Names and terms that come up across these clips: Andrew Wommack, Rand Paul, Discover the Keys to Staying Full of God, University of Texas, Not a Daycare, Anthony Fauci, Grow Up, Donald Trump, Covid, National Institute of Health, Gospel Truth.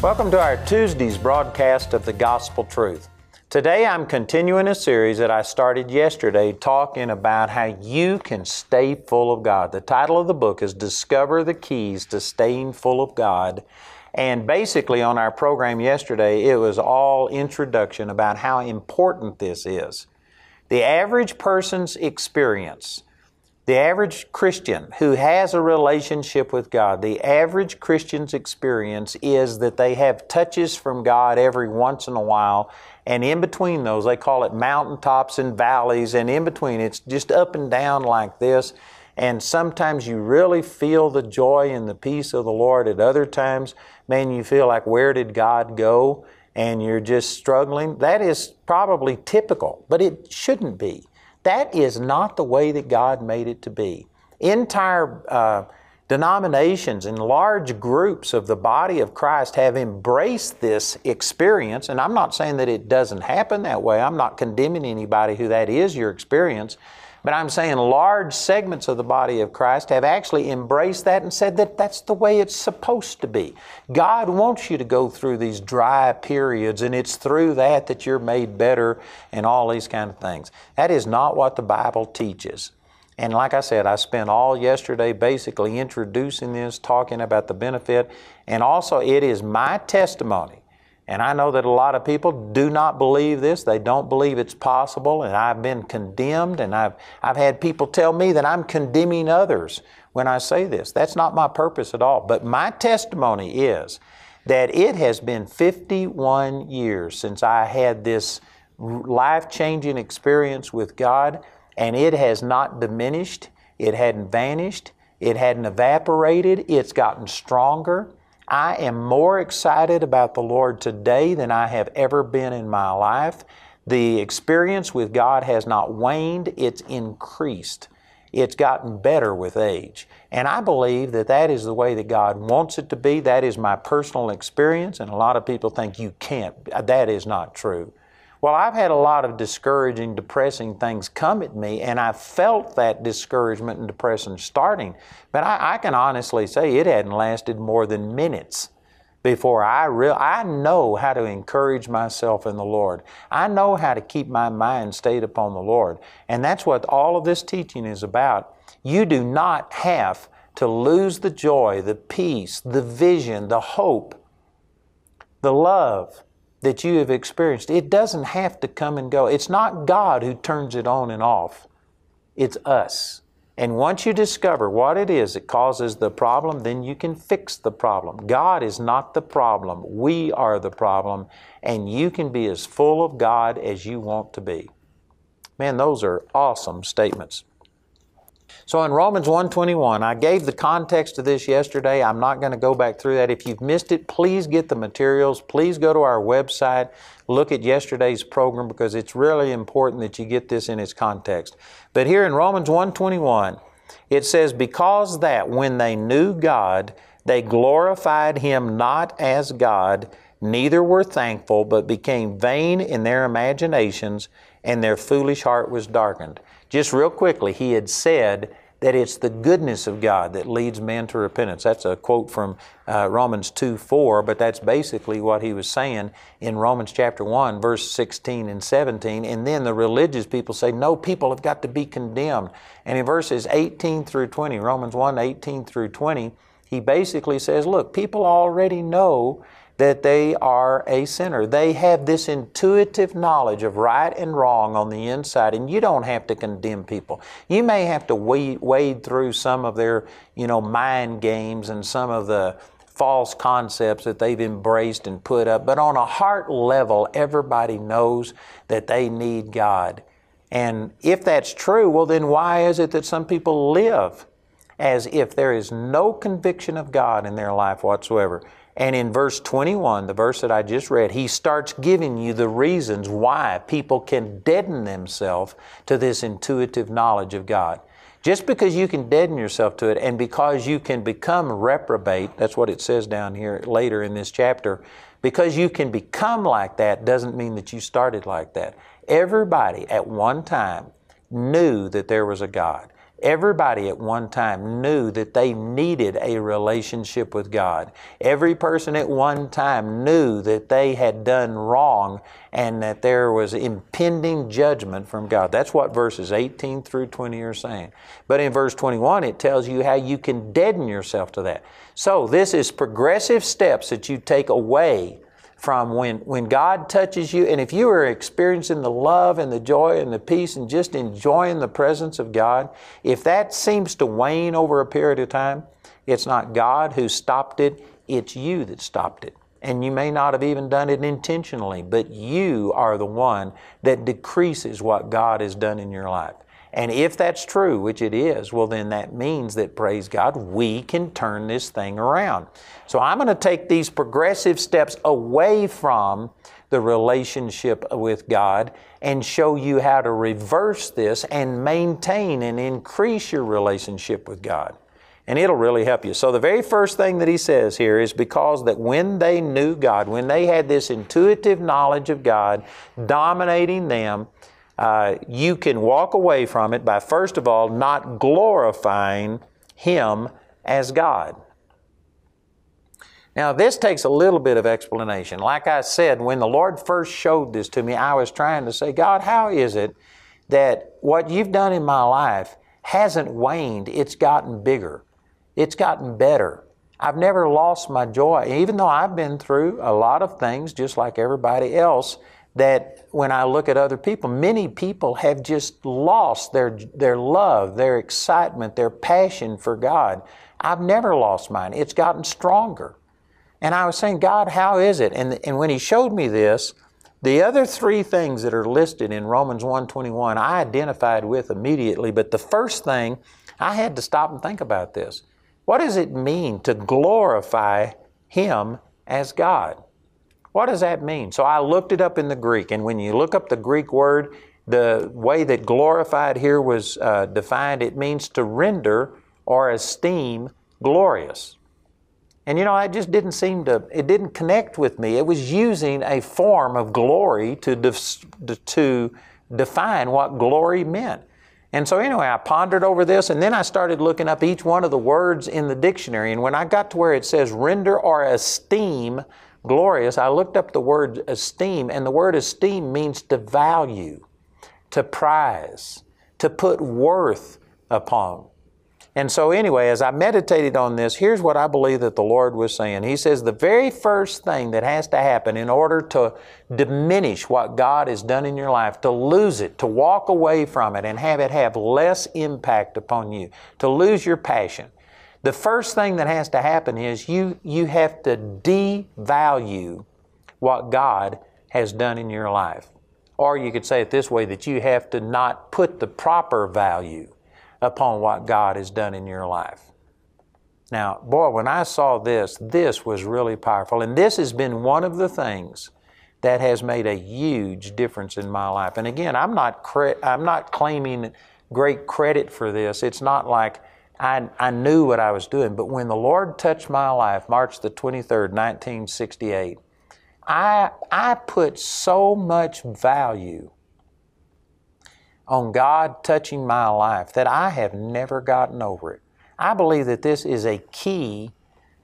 Welcome to our Tuesday's broadcast of the Gospel Truth. Today I'm continuing a series that I started yesterday talking about how you can stay full of God. The title of the book is Discover the Keys to Staying Full of God. And basically on our program yesterday, it was all introduction about how important this is. The average person's experience, the average Christian who has a relationship with God, the average Christian's experience is that they have touches from God every once in a while, and in between those, they call it mountaintops and valleys, and in between it's just up and down like this, and sometimes you really feel the joy and the peace of the Lord. At other times, man, you feel like, where did God go? And you're just struggling. That is probably typical, but it shouldn't be. That is not the way that God made it to be. Entire denominations and large groups of the body of Christ have embraced this experience, and I'm not saying that it doesn't happen that way. I'm not condemning anybody who that is your experience, but I'm saying large segments of the body of Christ have actually embraced that and said that that's the way it's supposed to be. God wants you to go through these dry periods, and it's through that that you're made better and all these kind of things. That is not what the Bible teaches. And like I said, I spent all yesterday basically introducing this, talking about the benefit, and also it is my testimony. And I know that a lot of people do not believe this. They don't believe it's possible, and I've been condemned, and I've had people tell me that I'm condemning others when I say this. That's not my purpose at all. But my testimony is that it has been 51 years since I had this life-changing experience with God, and it has not diminished. It hadn't vanished. It hadn't evaporated. It's gotten stronger. I am more excited about the Lord today than I have ever been in my life. The experience with God has not waned, it's increased. It's gotten better with age. And I believe that that is the way that God wants it to be. That is my personal experience, and a lot of people think you can't. That is not true. Well, I've had a lot of discouraging, depressing things come at me, and I felt that discouragement and depression starting. But I can honestly say it hadn't lasted more than minutes before I know how to encourage myself in the Lord. I know how to keep my mind stayed upon the Lord. And that's what all of this teaching is about. You do not have to lose the joy, the peace, the vision, the hope, the love that you have experienced. It doesn't have to come and go. It's not God who turns it on and off. It's us. And once you discover what it is that causes the problem, then you can fix the problem. God is not the problem. We are the problem, and you can be as full of God as you want to be. Man, those are awesome statements. So in Romans 1:21, I gave the context of this yesterday. I'm not going to go back through that. If you've missed it, please get the materials. Please go to our website, look at yesterday's program, because it's really important that you get this in its context. But here in Romans 1:21, it says, "Because that when they knew God, they glorified Him not as God, neither were thankful, but became vain in their imaginations, and their foolish heart was darkened." Just real quickly, he had said that it's the goodness of God that leads men to repentance. That's a quote from Romans 2:4, but that's basically what he was saying in Romans chapter 1, verse 16 and 17. And then the religious people say, no, people have got to be condemned. And in verses 18 through 20, Romans 1, 18 through 20, he basically says, look, people already know that they are a sinner. They have this intuitive knowledge of right and wrong on the inside, and you don't have to condemn people. You may have to wade through some of their, mind games and some of the false concepts that they've embraced and put up, but on a heart level, everybody knows that they need God. And if that's true, well, then why is it that some people live as if there is no conviction of God in their life whatsoever. And in verse 21, the verse that I just read, he starts giving you the reasons why people can deaden themselves to this intuitive knowledge of God. Just because you can deaden yourself to it and because you can become reprobate, that's what it says down here later in this chapter, because you can become like that doesn't mean that you started like that. Everybody at one time knew that there was a God. Everybody at one time knew that they needed a relationship with God. Every person at one time knew that they had done wrong and that there was impending judgment from God. That's what verses 18 through 20 are saying. But in verse 21, it tells you how you can deaden yourself to that. So this is progressive steps that you take away from when God touches you. And if you are experiencing the love and the joy and the peace and just enjoying the presence of God, if that seems to wane over a period of time, it's not God who stopped it, it's you that stopped it. And you may not have even done it intentionally, but you are the one that decreases what God has done in your life. And if that's true, which it is, well, then that means that, praise God, we can turn this thing around. So I'm going to take these progressive steps away from the relationship with God and show you how to reverse this and maintain and increase your relationship with God. And it'll really help you. So the very first thing that he says here is because that when they knew God, when they had this intuitive knowledge of God dominating them, you can walk away from it by, first of all, not glorifying Him as God. Now, this takes a little bit of explanation. Like I said, when the Lord first showed this to me, I was trying to say, God, how is it that what you've done in my life hasn't waned? It's gotten bigger. It's gotten better. I've never lost my joy, even though I've been through a lot of things just like everybody else. That when I look at other people, many people have just lost their love, their excitement, their passion for God. I've never lost mine. It's gotten stronger. And I was saying, God, how is it? And when he showed me this, the other three things that are listed in Romans 1:21, I identified with immediately. But the first thing, I had to stop and think about this. What does it mean to glorify Him as God? What does that mean? So I looked it up in the Greek, and when you look up the Greek word, the way that glorified here was defined, it means to render or esteem glorious. And you know, it just didn't seem to, it didn't connect with me. It was using a form of glory to define what glory meant. And so anyway, I pondered over this, and then I started looking up each one of the words in the dictionary. And when I got to where it says render or esteem glorious, I looked up the word esteem, and the word esteem means to value, to prize, to put worth upon. And so anyway, as I meditated on this, here's what I believe that the Lord was saying. He says the very first thing that has to happen in order to diminish what God has done in your life, to lose it, to walk away from it and have it have less impact upon you, to lose your passion. The first thing that has to happen is you have to devalue what God has done in your life. Or you could say it this way, that you have to not put the proper value upon what God has done in your life. Now, boy, when I saw this, this was really powerful. And this has been one of the things that has made a huge difference in my life. And again, I'm not claiming great credit for this. It's not like I knew what I was doing, but when the Lord touched my life, March the 23rd, 1968, I put so much value on God touching my life that I have never gotten over it. I believe that this is a key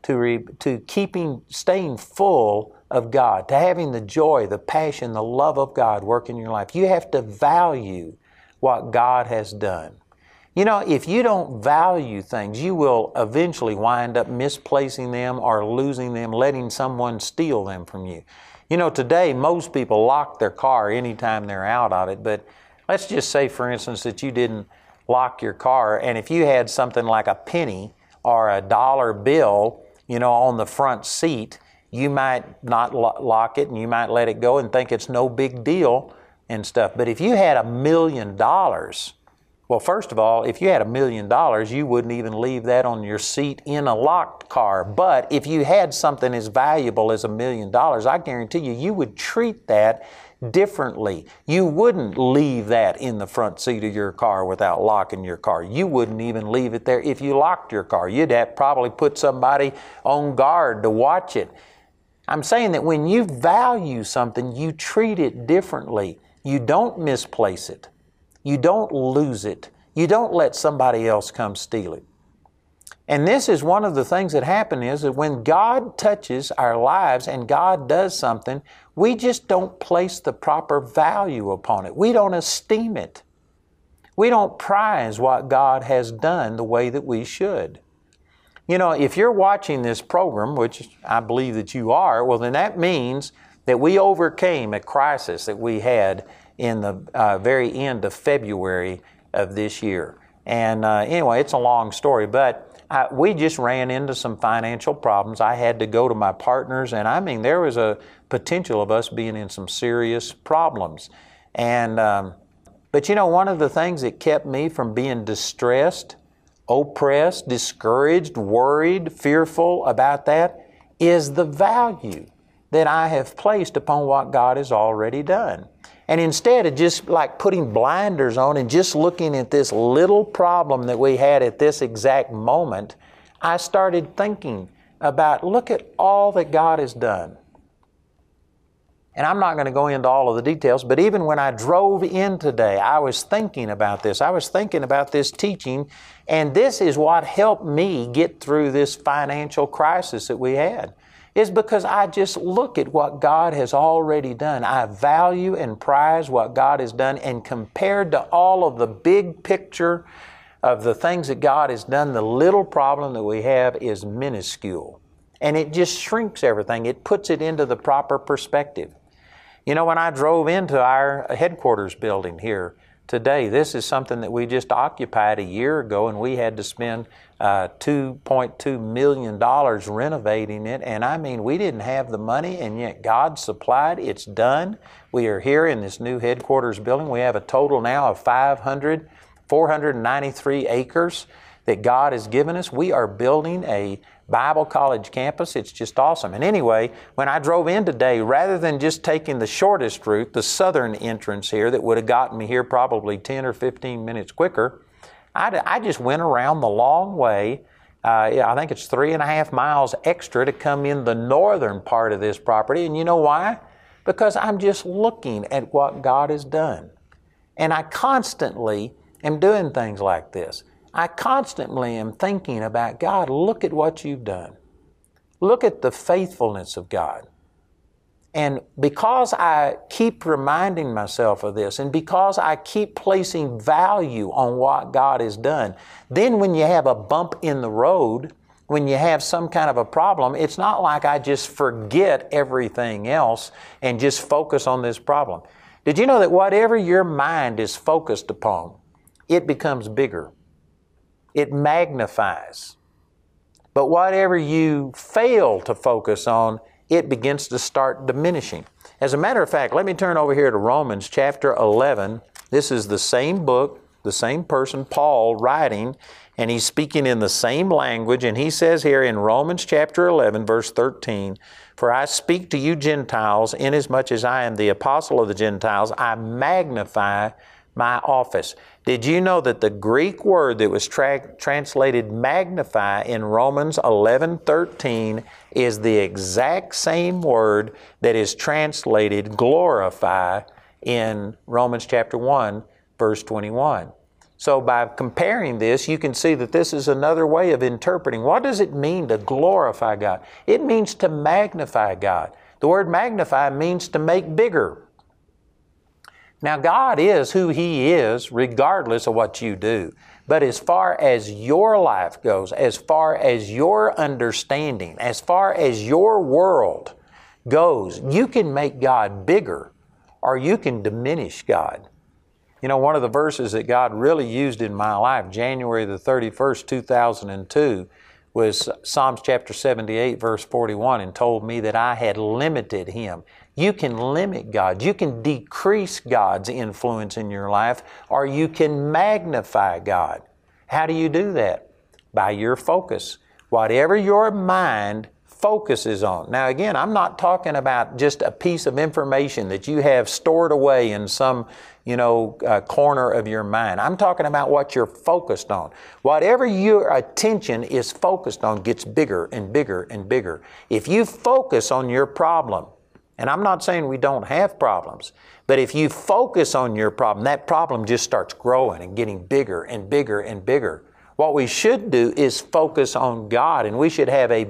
to staying full of God, to having the joy, the passion, the love of God work in your life. You have to value what God has done. You know, if you don't value things, you will eventually wind up misplacing them or losing them, letting someone steal them from you. You know, today most people lock their car anytime they're out of it, but let's just say, for instance, that you didn't lock your car, and if you had something like a penny or a dollar bill, you know, on the front seat, you might not lock it and you might let it go and think it's no big deal and stuff. But if you had $1 million, Well, first of all, if you had $1 million, you wouldn't even leave that on your seat in a locked car. But if you had something as valuable as $1 million, I guarantee you, you would treat that differently. You wouldn't leave that in the front seat of your car without locking your car. You wouldn't even leave it there if you locked your car. You'd have probably put somebody on guard to watch it. I'm saying that when you value something, you treat it differently. You don't misplace it. You don't lose it. You don't let somebody else come steal it. And this is one of the things that happen is that when God touches our lives and God does something, we just don't place the proper value upon it. We don't esteem it. We don't prize what God has done the way that we should. You know, if you're watching this program, which I believe that you are, well, then that means that we overcame a crisis that we had in the very end of February of this year. And anyway, it's a long story, but we just ran into some financial problems. I had to go to my partners, and I mean, there was a potential of us being in some serious problems. And but you know, one of the things that kept me from being distressed, oppressed, discouraged, worried, fearful about that is the value that I have placed upon what God has already done. And instead of just like putting blinders on and just looking at this little problem that we had at this exact moment, I started thinking about, look at all that God has done. And I'm not going to go into all of the details, but even when I drove in today, I was thinking about this. I was thinking about this teaching, and this is what helped me get through this financial crisis that we had. Is because I just look at what God has already done. I value and prize what God has done, and compared to all of the big picture of the things that God has done, the little problem that we have is minuscule. And it just shrinks everything. It puts it into the proper perspective. You know, when I drove into our headquarters building here today, this is something that we just occupied a year ago, and we had to spend $2.2 million renovating it. And I mean, we didn't have the money, and yet God supplied. It's done. We are here in this new headquarters building. We have a total now of 493 acres that God has given us. We are building a Bible college campus. It's just awesome. And anyway, when I drove in today, rather than just taking the shortest route, the southern entrance here that would have gotten me here probably 10 or 15 minutes quicker, I just went around the long way. I think it's 3.5 miles extra to come in the northern part of this property. And you know why? Because I'm just looking at what God has done. And I constantly am doing things like this. I constantly am thinking about, God, look at what you've done. Look at the faithfulness of God. And because I keep reminding myself of this, and because I keep placing value on what God has done, then when you have a bump in the road, when you have some kind of a problem, it's not like I just forget everything else and just focus on this problem. Did you know that whatever your mind is focused upon, it becomes bigger? It magnifies. But whatever you fail to focus on, it begins to start diminishing. As a matter of fact, let me turn over here to Romans chapter 11. This is the same book, the same person, Paul, writing, and he's speaking in the same language. And he says here in Romans chapter 11, verse 13, "For I speak to you Gentiles, inasmuch as I am the apostle of the Gentiles, I magnify my office." Did you know that the Greek word that was translated magnify in Romans 11:13 is the exact same word that is translated glorify in Romans chapter 1, verse 21. So by comparing this, you can see that this is another way of interpreting. What does it mean to glorify God? It means to magnify God. The word magnify means to make bigger. Now, God is who He is regardless of what you do. But as far as your life goes, as far as your understanding, as far as your world goes, you can make God bigger or you can diminish God. You know, one of the verses that God really used in my life, January the 31st, 2002, was Psalms chapter 78, verse 41, and told me that I had limited him. You can limit God. You can decrease God's influence in your life, or you can magnify God. How do you do that? By your focus. Whatever your mind focuses on. Now again, I'm not talking about just a piece of information that you have stored away in some, corner of your mind. I'm talking about what you're focused on. Whatever your attention is focused on gets bigger and bigger and bigger. If you focus on your problem, and I'm not saying we don't have problems, but if you focus on your problem, that problem just starts growing and getting bigger and bigger and bigger. What we should do is focus on God, and we should have a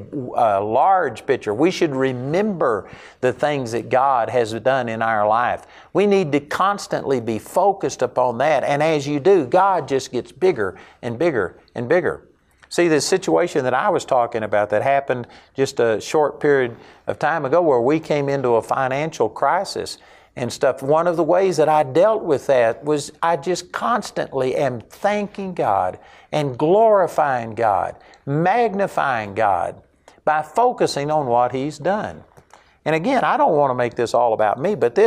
large picture. We should remember the things that God has done in our life. We need to constantly be focused upon that, and as you do, God just gets bigger and bigger and bigger. See, the situation that I was talking about that happened just a short period of time ago where we came into a financial crisis and stuff, one of the ways that I dealt with that was I just constantly am thanking God and glorifying God, magnifying God by focusing on what He's done. And again, I don't want to make this all about me, but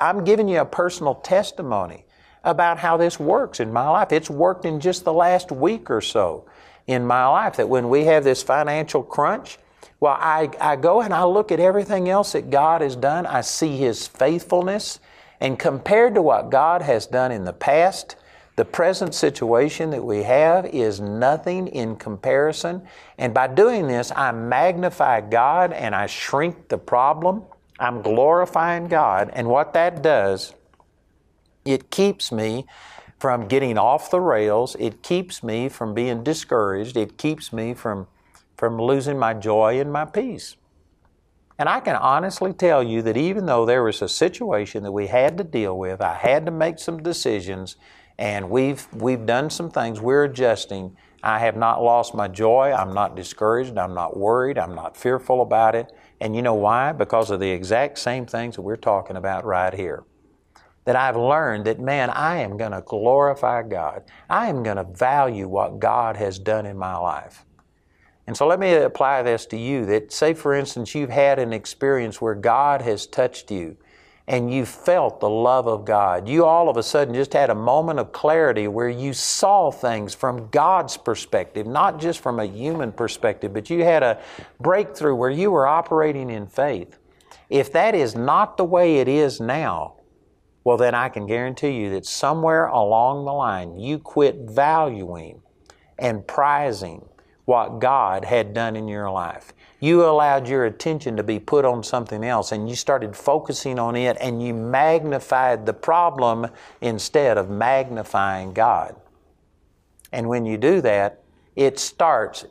I'm giving you a personal testimony about how this works in my life. It's worked in just the last week or so in my life, that when we have this financial crunch, well, I go and I look at everything else that God has done. I see His faithfulness. And compared to what God has done in the past, the present situation that we have is nothing in comparison. And by doing this, I magnify God and I shrink the problem. I'm glorifying God. And what that does, it keeps me from getting off the rails. It keeps me from being discouraged. It keeps me from losing my joy and my peace. And I can honestly tell you that even though there was a situation that we had to deal with, I had to make some decisions, and we've done some things, we're adjusting, I have not lost my joy, I'm not discouraged, I'm not worried, I'm not fearful about it. And you know why? Because of the exact same things that we're talking about right here. That I've learned that, man, I am going to glorify God. I am going to value what God has done in my life. And so let me apply this to you, that say, for instance, you've had an experience where God has touched you and you felt the love of God. You all of a sudden just had a moment of clarity where you saw things from God's perspective, not just from a human perspective, but you had a breakthrough where you were operating in faith. If that is not the way it is now, well, then I can guarantee you that somewhere along the line you quit valuing and prizing what God had done in your life. You allowed your attention to be put on something else, and you started focusing on it, and you magnified the problem instead of magnifying God. And when you do that, it starts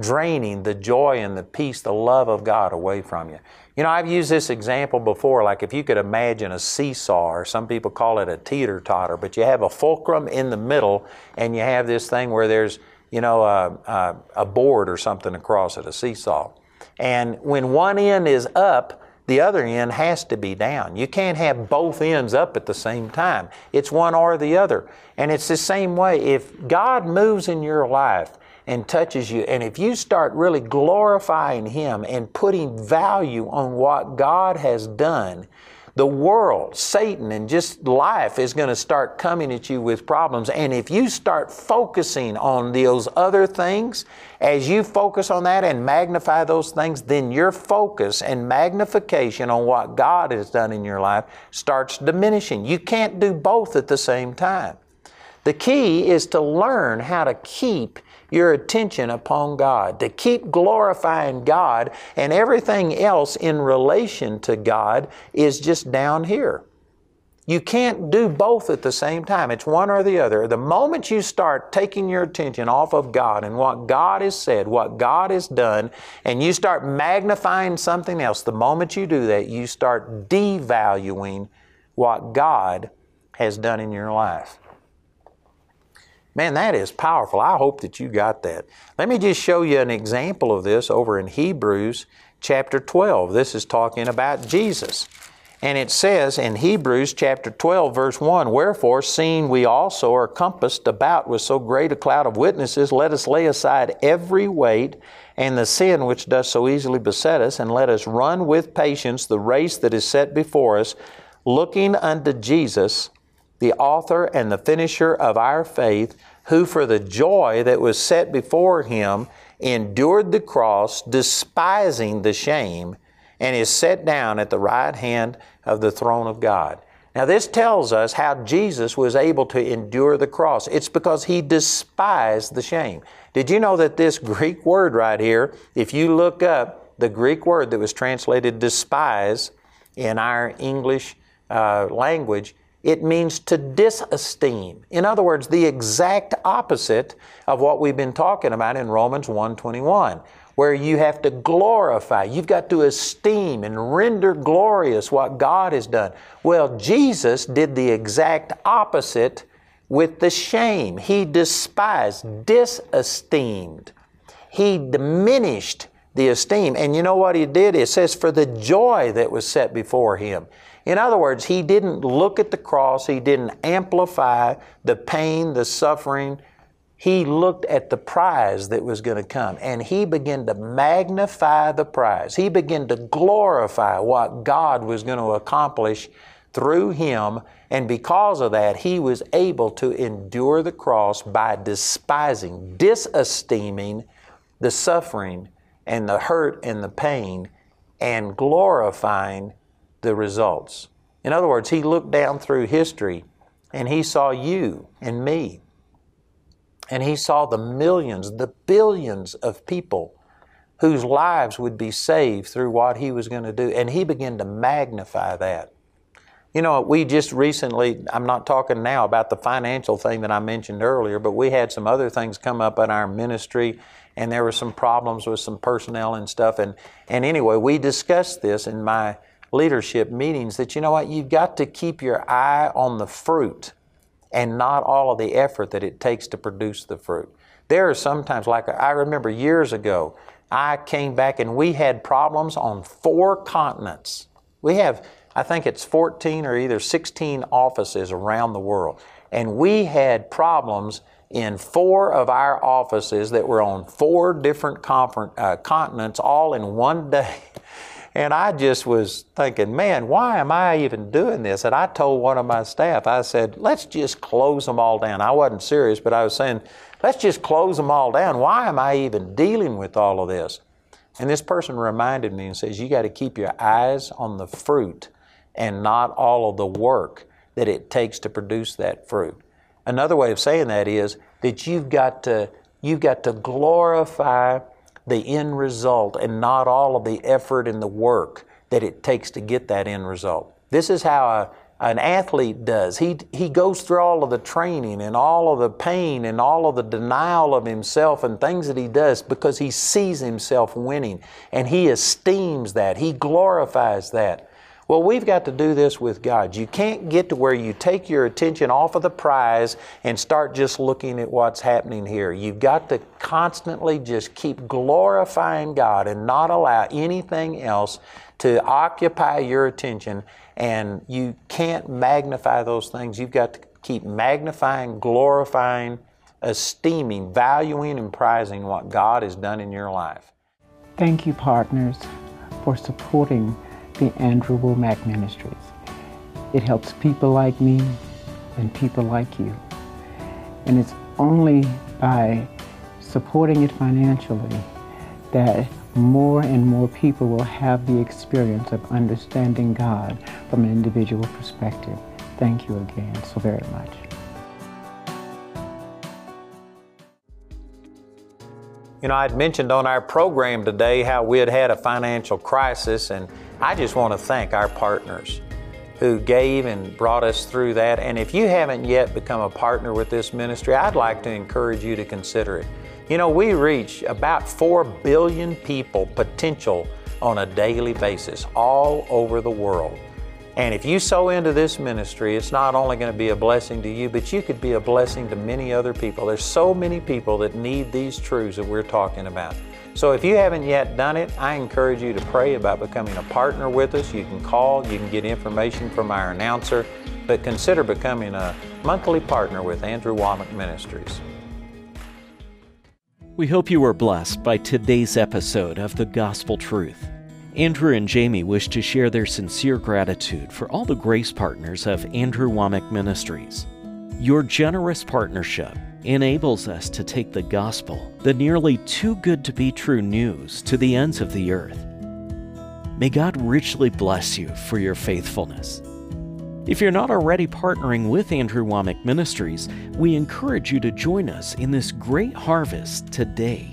draining the joy and the peace, the love of God away from you. You know, I've used this example before, like if you could imagine a seesaw, or some people call it a teeter-totter, but you have a fulcrum in the middle and you have this thing where there's, a board or something across it, a seesaw. And when one end is up, the other end has to be down. You can't have both ends up at the same time. It's one or the other. And it's the same way. If God moves in your life and touches you, and if you start really glorifying Him and putting value on what God has done, the world, Satan, and just life is going to start coming at you with problems. And if you start focusing on those other things, as you focus on that and magnify those things, then your focus and magnification on what God has done in your life starts diminishing. You can't do both at the same time. The key is to learn how to keep your attention upon God, to keep glorifying God, and everything else in relation to God is just down here. You can't do both at the same time. It's one or the other. The moment you start taking your attention off of God and what God has said, what God has done, and you start magnifying something else, the moment you do that, you start devaluing what God has done in your life. Man, that is powerful. I hope that you got that. Let me just show you an example of this over in Hebrews chapter 12. This is talking about Jesus. And it says in Hebrews chapter 12, verse 1, "Wherefore, seeing we also are compassed about with so great a cloud of witnesses, let us lay aside every weight and the sin which does so easily beset us, and let us run with patience the race that is set before us, looking unto Jesus, the author and the finisher of our faith, who for the joy that was set before Him endured the cross, despising the shame, and is set down at the right hand of the throne of God." Now this tells us how Jesus was able to endure the cross. It's because He despised the shame. Did you know that this Greek word right here, if you look up the Greek word that was translated despise in our English language, it means to disesteem. In other words, the exact opposite of what we've been talking about in Romans 1:21. Where you have to glorify. You've got to esteem and render glorious what God has done. Well, Jesus did the exact opposite with the shame. He despised, disesteemed. He diminished the esteem. And you know what He did? It says, for the joy that was set before Him. In other words, He didn't look at the cross. He didn't amplify the pain, the suffering. He looked at the prize that was going to come, and He began to magnify the prize. He began to glorify what God was going to accomplish through Him, and because of that, He was able to endure the cross by despising, disesteeming the suffering and the hurt and the pain, and glorifying the results. In other words, He looked down through history, and He saw you and me. And He saw the millions, the billions of people whose lives would be saved through what He was going to do. And He began to magnify that. You know, we just recently, I'm not talking now about the financial thing that I mentioned earlier, but we had some other things come up in our ministry, and there were some problems with some personnel and stuff. And anyway, we discussed this in my leadership meetings that, you know what, you've got to keep your eye on the fruit and not all of the effort that it takes to produce the fruit. There are sometimes, like I remember years ago, I came back and we had problems on 4 continents. We have, I think it's 14 or either 16 offices around the world. And we had problems in 4 of our offices that were on 4 different continents all in one day. And I just was thinking, man, why am I even doing this? And I told one of my staff, I said, let's just close them all down. I wasn't serious, but I was saying, let's just close them all down. Why am I even dealing with all of this? And this person reminded me and says, you got to keep your eyes on the fruit and not all of the work that it takes to produce that fruit. Another way of saying that is that you've got to glorify the end result and not all of the effort and the work that it takes to get that end result. This is how an athlete does. He goes through all of the training and all of the pain and all of the denial of himself and things that he does because he sees himself winning, and he esteems that. He glorifies that. Well, we've got to do this with God. You can't get to where you take your attention off of the prize and start just looking at what's happening here. You've got to constantly just keep glorifying God and not allow anything else to occupy your attention. And you can't magnify those things. You've got to keep magnifying, glorifying, esteeming, valuing, and prizing what God has done in your life. Thank you, partners, for supporting the Andrew Wommack Ministries. It helps people like me and people like you. And it's only by supporting it financially that more and more people will have the experience of understanding God from an individual perspective. Thank you again so very much. You know, I'd mentioned on our program today how we had had a financial crisis, and I just want to thank our partners who gave and brought us through that. And if you haven't yet become a partner with this ministry, I'd like to encourage you to consider it. You know, we reach about 4 billion people potential on a daily basis all over the world. And if you sow into this ministry, it's not only going to be a blessing to you, but you could be a blessing to many other people. There's so many people that need these truths that we're talking about. So if you haven't yet done it, I encourage you to pray about becoming a partner with us. You can call, you can get information from our announcer, but consider becoming a monthly partner with Andrew Wommack Ministries. We hope you were blessed by today's episode of The Gospel Truth. Andrew and Jamie wish to share their sincere gratitude for all the grace partners of Andrew Wommack Ministries. Your generous partnership enables us to take the gospel, the nearly too good to be true news, to the ends of the earth. May God richly bless you for your faithfulness. If you're not already partnering with Andrew Wommack Ministries, we encourage you to join us in this great harvest today.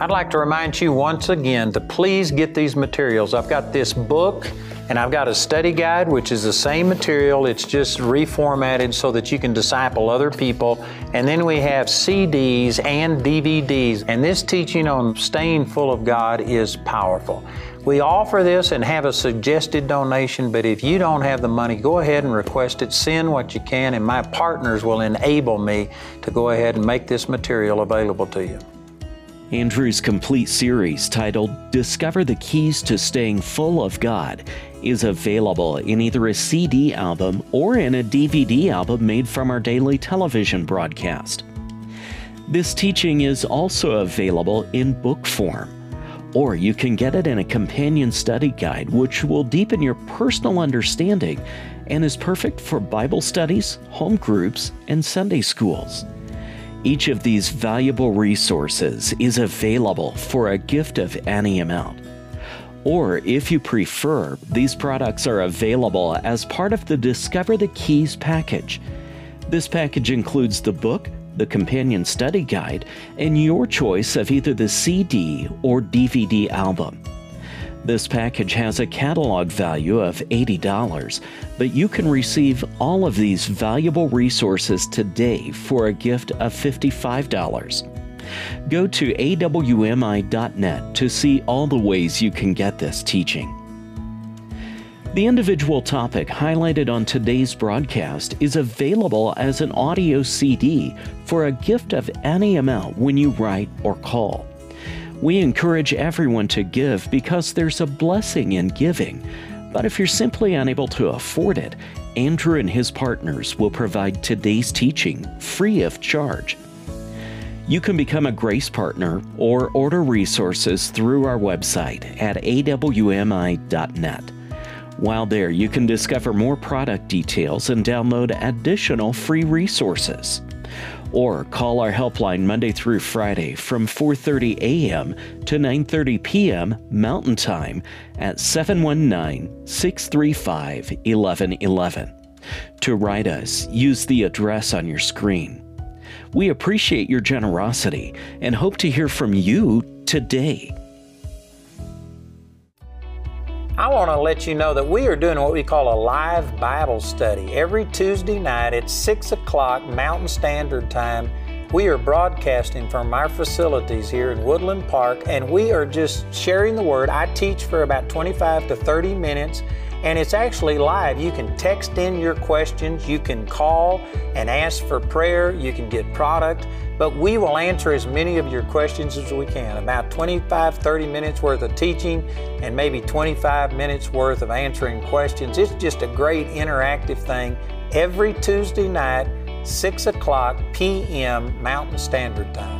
I'd like to remind you once again to please get these materials. I've got this book and I've got a study guide, which is the same material. It's just reformatted so that you can disciple other people. And then we have CDs and DVDs. And this teaching on staying full of God is powerful. We offer this and have a suggested donation, but if you don't have the money, go ahead and request it. Send what you can, and my partners will enable me to go ahead and make this material available to you. Andrew's complete series titled Discover the Keys to Staying Full of God is available in either a CD album or in a DVD album made from our daily television broadcast. This teaching is also available in book form, or you can get it in a companion study guide, which will deepen your personal understanding and is perfect for Bible studies, home groups, and Sunday schools. Each of these valuable resources is available for a gift of any amount. Or if you prefer, these products are available as part of the Discover the Keys package. This package includes the book, the companion study guide, and your choice of either the CD or DVD album. This package has a catalog value of $80, but you can receive all of these valuable resources today for a gift of $55. Go to awmi.net to see all the ways you can get this teaching. The individual topic highlighted on today's broadcast is available as an audio CD for a gift of any amount when you write or call. We encourage everyone to give because there's a blessing in giving. But if you're simply unable to afford it, Andrew and his partners will provide today's teaching free of charge. You can become a Grace Partner or order resources through our website at awmi.net. While there, you can discover more product details and download additional free resources. Or call our helpline Monday through Friday from 4:30 a.m. to 9:30 p.m. Mountain Time at 719-635-1111. To write us, use the address on your screen. We appreciate your generosity and hope to hear from you today. I want to let you know that we are doing what we call a live Bible study. Every Tuesday night at 6 o'clock Mountain Standard Time, we are broadcasting from our facilities here in Woodland Park, and we are just sharing the Word. I teach for about 25 to 30 minutes, and it's actually live. You can text in your questions, you can call and ask for prayer, you can get product, but we will answer as many of your questions as we can. About 25, 30 minutes worth of teaching and maybe 25 minutes worth of answering questions. It's just a great interactive thing every Tuesday night, 6 o'clock p.m. Mountain Standard Time.